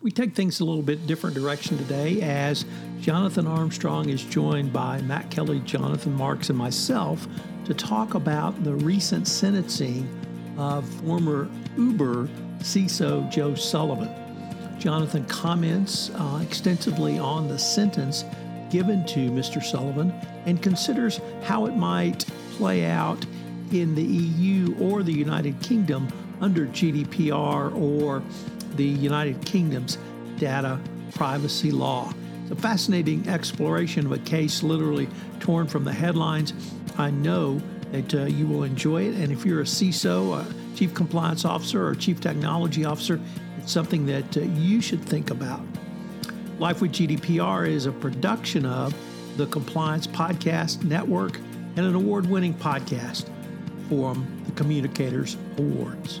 We take things a little bit different direction today as Jonathan Armstrong is joined by Matt Kelly, Jonathan Marks, and myself to talk about the recent sentencing of former Uber CISO Joe Sullivan. Jonathan comments extensively on the sentence given to Mr. Sullivan and considers how it might play out in the EU or the United Kingdom under GDPR or the United Kingdom's data privacy law. It's a fascinating exploration of a case literally torn from the headlines. I know that you will enjoy it, and if you're a CISO, a Chief Compliance Officer, or Chief Technology Officer, it's something that you should think about. Life with GDPR is a production of the Compliance Podcast Network and an award-winning podcast from the Communicators Awards.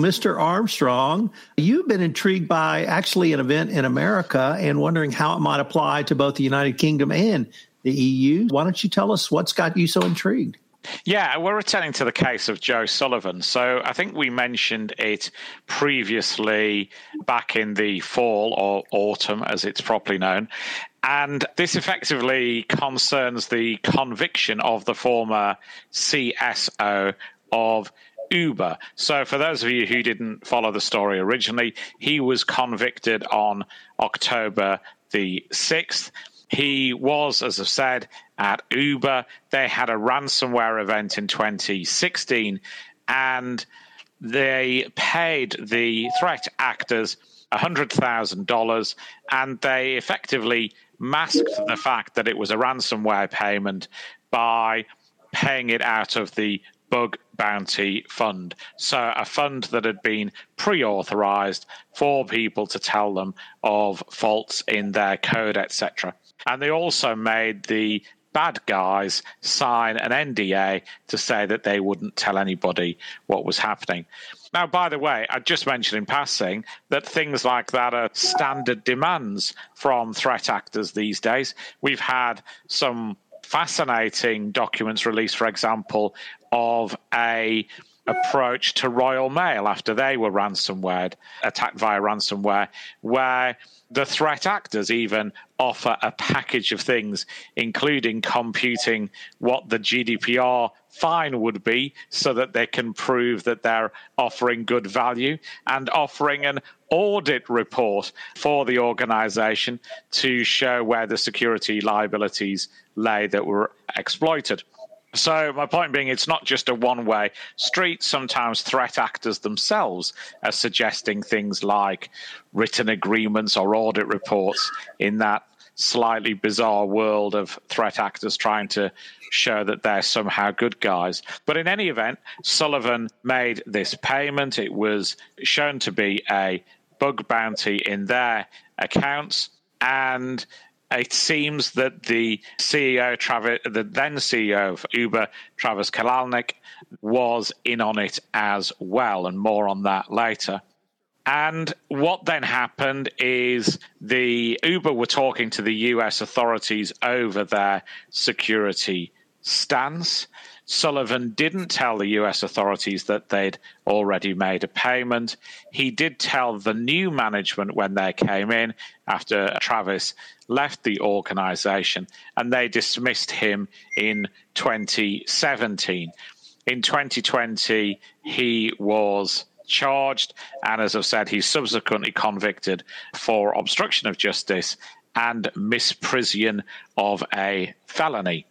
Mr. Armstrong, you've been intrigued by actually an event in America and wondering how it might apply to both the United Kingdom and the EU. Why don't you tell us what's got you so intrigued? Yeah, we're returning to the case of Joe Sullivan. So I think we mentioned it previously back in the fall or autumn, as it's properly known. And this effectively concerns the conviction of the former CSO of Uber. So for those of you who didn't follow the story originally, he was convicted on October the 6th. He was, as I've said, at Uber. They had a ransomware event in 2016, and they paid the threat actors $100,000, and they effectively masked the fact that it was a ransomware payment by paying it out of the Bug Bounty Fund. So a fund that had been pre-authorized for people to tell them of faults in their code, etc. And they also made the bad guys sign an NDA to say that they wouldn't tell anybody what was happening. Now, by the way, I just mentioned in passing that things like that are standard demands from threat actors these days. We've had some fascinating documents released, for example, of a approach to Royal Mail after they were ransomware, attacked via ransomware, where the threat actors even offer a package of things, including computing what the GDPR fine would be so that they can prove that they're offering good value, and offering an audit report for the organization to show where the security liabilities lay that were exploited. So my point being, it's not just a one-way street. Sometimes threat actors themselves are suggesting things like written agreements or audit reports in that slightly bizarre world of threat actors trying to show that they're somehow good guys. But in any event, Sullivan made this payment. It was shown to be a bug bounty in their accounts, and It seems that the CEO, the then CEO of Uber, Travis Kalanick, was in on it as well, and more on that later. And what then happened is the Uber were talking to the US authorities over their security stance. Sullivan didn't tell the US authorities that they'd already made a payment. He did tell the new management when they came in after Travis left the organization, and they dismissed him in 2017. In 2020, he was charged, and as I've said, he's subsequently convicted for obstruction of justice and misprision of a felony.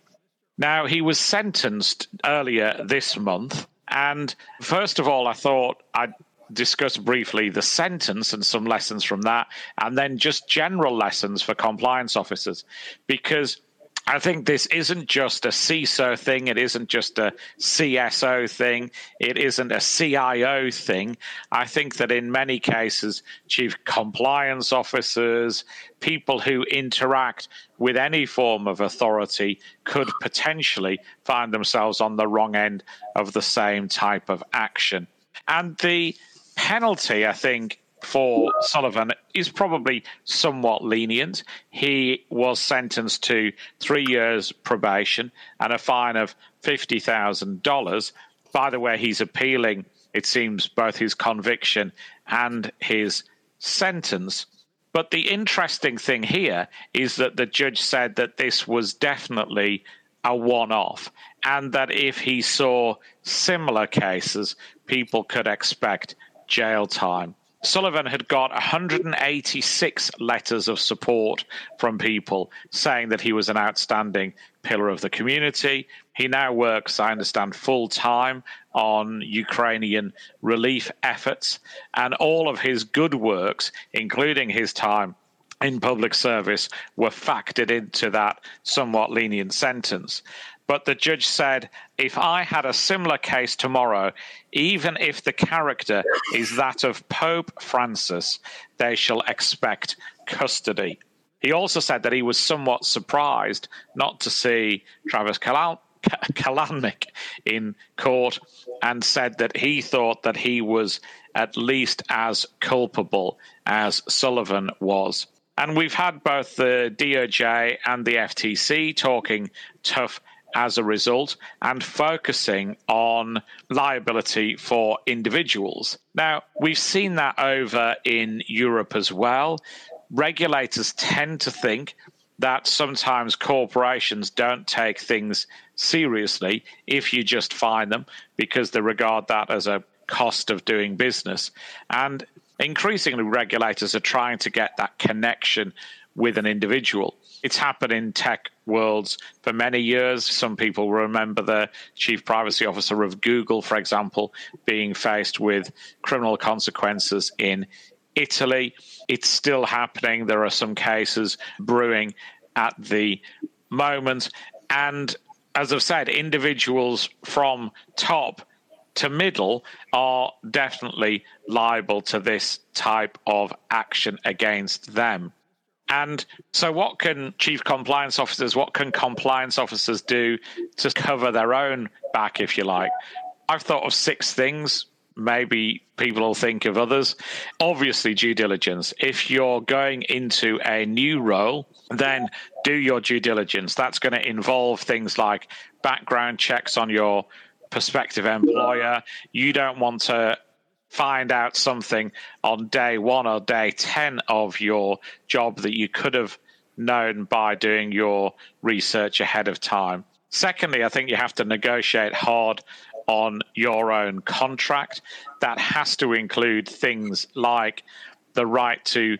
Now, he was sentenced earlier this month, and first of all, I thought I'd discuss briefly the sentence and some lessons from that, and then just general lessons for compliance officers, because I think this isn't just a CISO thing, it isn't just a CSO thing, it isn't a CIO thing. I think that in many cases, chief compliance officers, people who interact with any form of authority could potentially find themselves on the wrong end of the same type of action. And the penalty, I think, for Sullivan is probably somewhat lenient. He was sentenced to 3 years probation and a fine of $50,000. By the way, he's appealing, it seems, both his conviction and his sentence. But the interesting thing here is that the judge said that this was definitely a one-off, and that if he saw similar cases, people could expect jail time. Sullivan had got 186 letters of support from people saying that he was an outstanding pillar of the community. He now works, I understand, full-time on Ukrainian relief efforts, and all of his good works, including his time in public service, were factored into that somewhat lenient sentence. But the judge said, if I had a similar case tomorrow, even if the character is that of Pope Francis, they shall expect custody. He also said that he was somewhat surprised not to see Travis Kalanick in court, and said that he thought that he was at least as culpable as Sullivan was. And we've had both the DOJ and the FTC talking tough as a result, and focusing on liability for individuals. Now, we've seen that over in Europe as well. Regulators tend to think that sometimes corporations don't take things seriously if you just fine them, because they regard that as a cost of doing business. And increasingly, regulators are trying to get that connection with an individual. It's happened in tech worlds for many years. Some people remember the chief privacy officer of Google, for example, being faced with criminal consequences in Italy. It's still happening. There are some cases brewing at the moment. And as I've said, individuals from top to middle are definitely liable to this type of action against them. And so what can chief compliance officers, what can compliance officers do to cover their own back, if you like? I've thought of six things. Maybe people will think of others. Obviously, due diligence. If you're going into a new role, then do your due diligence. That's going to involve things like background checks on your prospective employer. You don't want to find out something on day one or day 10 of your job that you could have known by doing your research ahead of time. Secondly, I think you have to negotiate hard on your own contract. That has to include things like the right to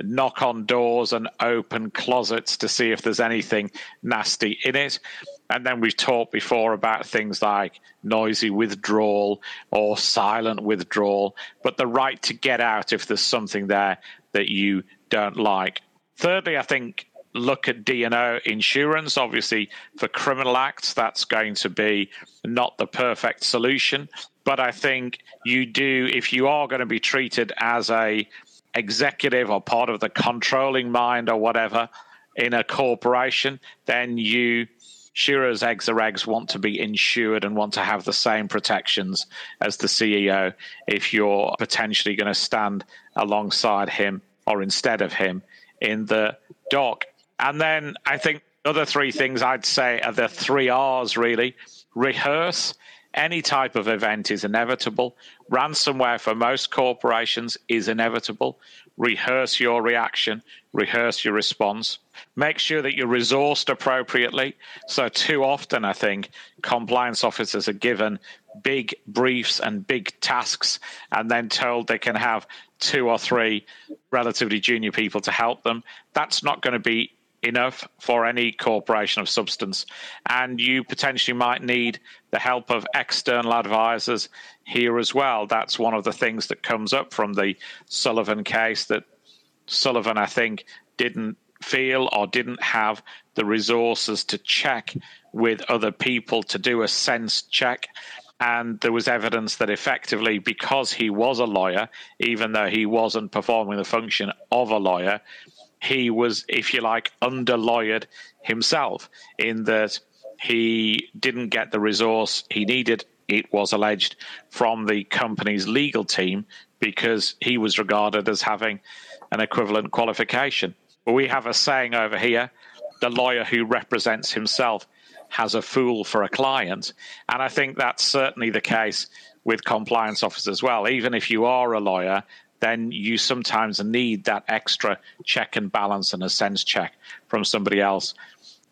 knock on doors and open closets to see if there's anything nasty in it. And then we've talked before about things like noisy withdrawal or silent withdrawal, but the right to get out if there's something there that you don't like. Thirdly, I think look at D&O insurance. Obviously, for criminal acts, that's going to be not the perfect solution. But I think you do, if you are going to be treated as an executive or part of the controlling mind or whatever, in a corporation, then you sure as eggs are eggs want to be insured and want to have the same protections as the CEO if you're potentially going to stand alongside him or instead of him in the dock. And then I think the other three things I'd say are the three R's really. Rehearse. Any type of event is inevitable. Ransomware for most corporations is inevitable. Rehearse your reaction. Rehearse your response. Make sure that you're resourced appropriately. So too often, I think, compliance officers are given big briefs and big tasks and then told they can have 2 or 3 relatively junior people to help them. That's not going to be enough for any corporation of substance, and you potentially might need the help of external advisors here as well. That's one of the things that comes up from the Sullivan case, that Sullivan, I think, didn't feel or didn't have the resources to check with other people to do a sense check. And there was evidence that effectively, because he was a lawyer, even though he wasn't performing the function of a lawyer, he was, if you like, underlawyered himself in that he didn't get the resource he needed, it was alleged, from the company's legal team because he was regarded as having an equivalent qualification. But we have a saying over here, the lawyer who represents himself has a fool for a client. And I think that's certainly the case with compliance officers as well. Even if you are a lawyer, then you sometimes need that extra check and balance and a sense check from somebody else.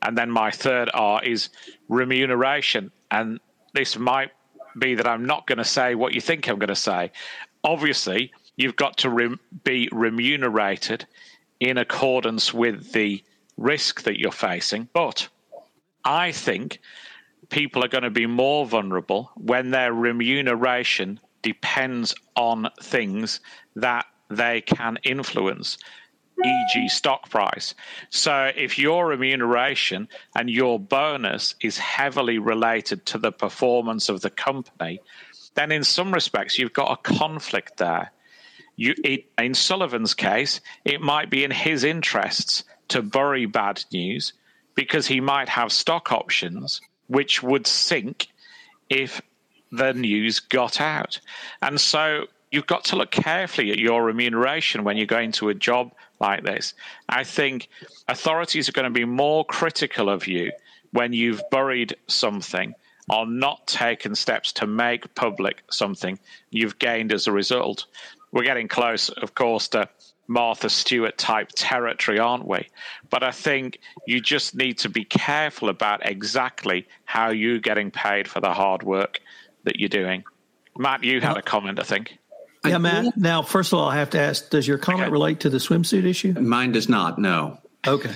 And then my third R is remuneration. And this might be that I'm not going to say what you think I'm going to say. Obviously, you've got to be remunerated in accordance with the risk that you're facing. But I think people are going to be more vulnerable when their remuneration depends on things that they can influence, e.g. stock price. So if your remuneration and your bonus is heavily related to the performance of the company, then in some respects you've got a conflict there. In Sullivan's case, it might be in his interests to bury bad news because he might have stock options which would sink if the news got out. And so you've got to look carefully at your remuneration when you're going to a job like this. I think authorities are going to be more critical of you when you've buried something or not taken steps to make public something you've gained as a result. We're getting close, of course, to Martha Stewart type territory, aren't we? But I think you just need to be careful about exactly how you're getting paid for the hard work that you're doing. Matt, you had a comment, I think. Yeah, Matt. Now, first of all, I have to ask, does your comment relate to the swimsuit issue? Mine does not, no. Okay.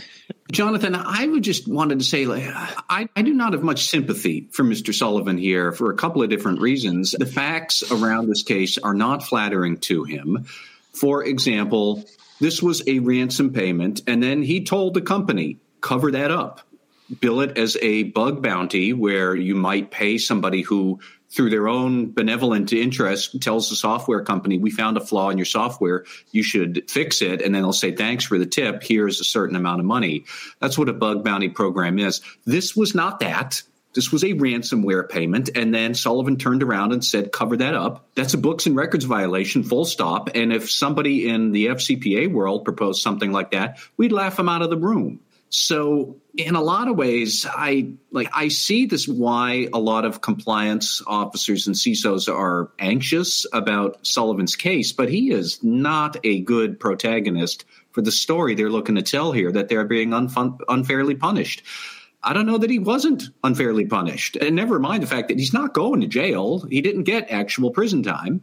Jonathan, I would just wanted to say, I do not have much sympathy for Mr. Sullivan here for a couple of different reasons. The facts around this case are not flattering to him. For example, this was a ransom payment, and then he told the company, cover that up. Bill it as a bug bounty where you might pay somebody who, through their own benevolent interest, tells the software company, we found a flaw in your software, you should fix it. And then they'll say, thanks for the tip. Here's a certain amount of money. That's what a bug bounty program is. This was not that. This was a ransomware payment. And then Sullivan turned around and said, cover that up. That's a books and records violation, full stop. And if somebody in the FCPA world proposed something like that, we'd laugh them out of the room. So in a lot of ways, I see this why a lot of compliance officers and CISOs are anxious about Sullivan's case, but he is not a good protagonist for the story they're looking to tell here, that they're being unfairly punished. I don't know that he wasn't unfairly punished, and never mind the fact that he's not going to jail. He didn't get actual prison time.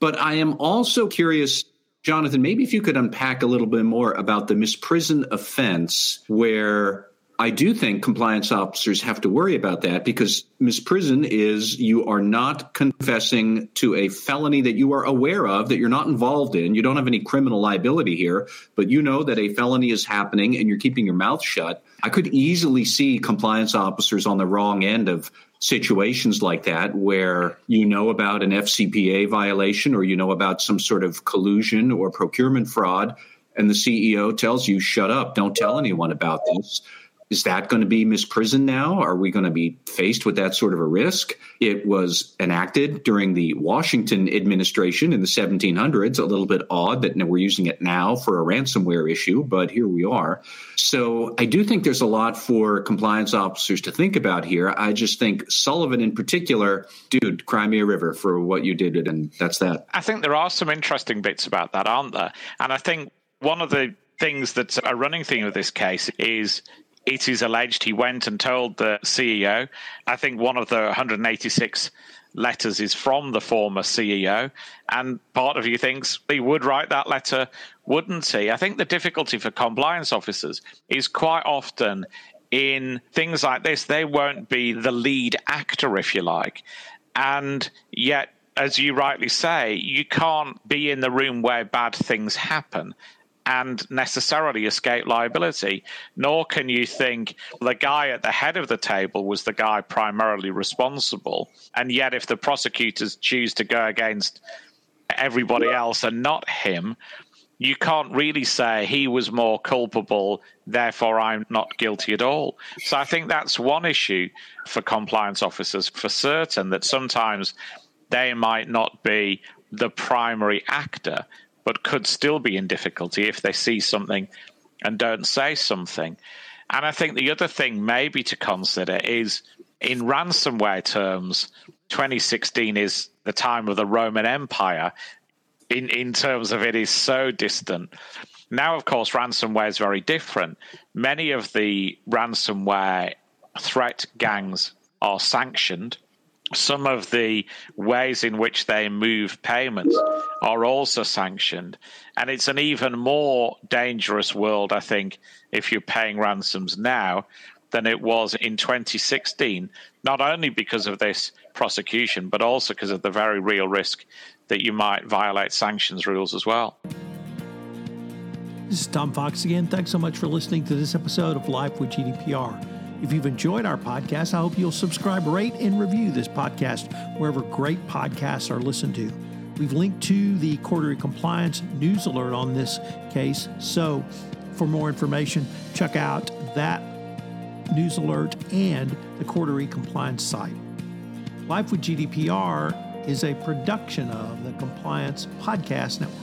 But I am also curious, Jonathan, maybe if you could unpack a little bit more about the misprison offense, where I do think compliance officers have to worry about that, because misprison is you are not confessing to a felony that you are aware of, that you're not involved in. You don't have any criminal liability here, but you know that a felony is happening and you're keeping your mouth shut. I could easily see compliance officers on the wrong end of situations like that, where you know about an FCPA violation or you know about some sort of collusion or procurement fraud, and the CEO tells you, shut up, don't tell anyone about this, is that going to be Miss Prison now? Are we going to be faced with that sort of a risk? It was enacted during the Washington administration in the 1700s. A little bit odd that we're using it now for a ransomware issue, but here we are. So I do think there's a lot for compliance officers to think about here. I just think Sullivan in particular, dude, cry me a river for what you did, and that's that. I think there are some interesting bits about that, aren't there? And I think one of the things that's a running theme of this case is it is alleged he went and told the CEO. I think one of the 186 letters is from the former CEO. And part of you thinks he would write that letter, wouldn't he? I think the difficulty for compliance officers is quite often in things like this, they won't be the lead actor, if you like. And yet, as you rightly say, you can't be in the room where bad things happen and necessarily escape liability, nor can you think the guy at the head of the table was the guy primarily responsible. And yet if the prosecutors choose to go against everybody else and not him, you can't really say he was more culpable, therefore I'm not guilty at all. So I think that's one issue for compliance officers for certain, that sometimes they might not be the primary actor, but could still be in difficulty if they see something and don't say something. And I think the other thing maybe to consider is, in ransomware terms, 2016 is the time of the Roman Empire. In terms of it is so distant. Now, of course, ransomware is very different. Many of the ransomware threat gangs are sanctioned. Some of the ways in which they move payments are also sanctioned. And it's an even more dangerous world, I think, if you're paying ransoms now than it was in 2016, not only because of this prosecution, but also because of the very real risk that you might violate sanctions rules as well. This is Tom Fox again. Thanks so much for listening to this episode of Life with GDPR. If you've enjoyed our podcast, I hope you'll subscribe, rate, and review this podcast wherever great podcasts are listened to. We've linked to the Cordery Compliance news alert on this case. So for more information, check out that news alert and the Cordery Compliance site. Life with GDPR is a production of the Compliance Podcast Network.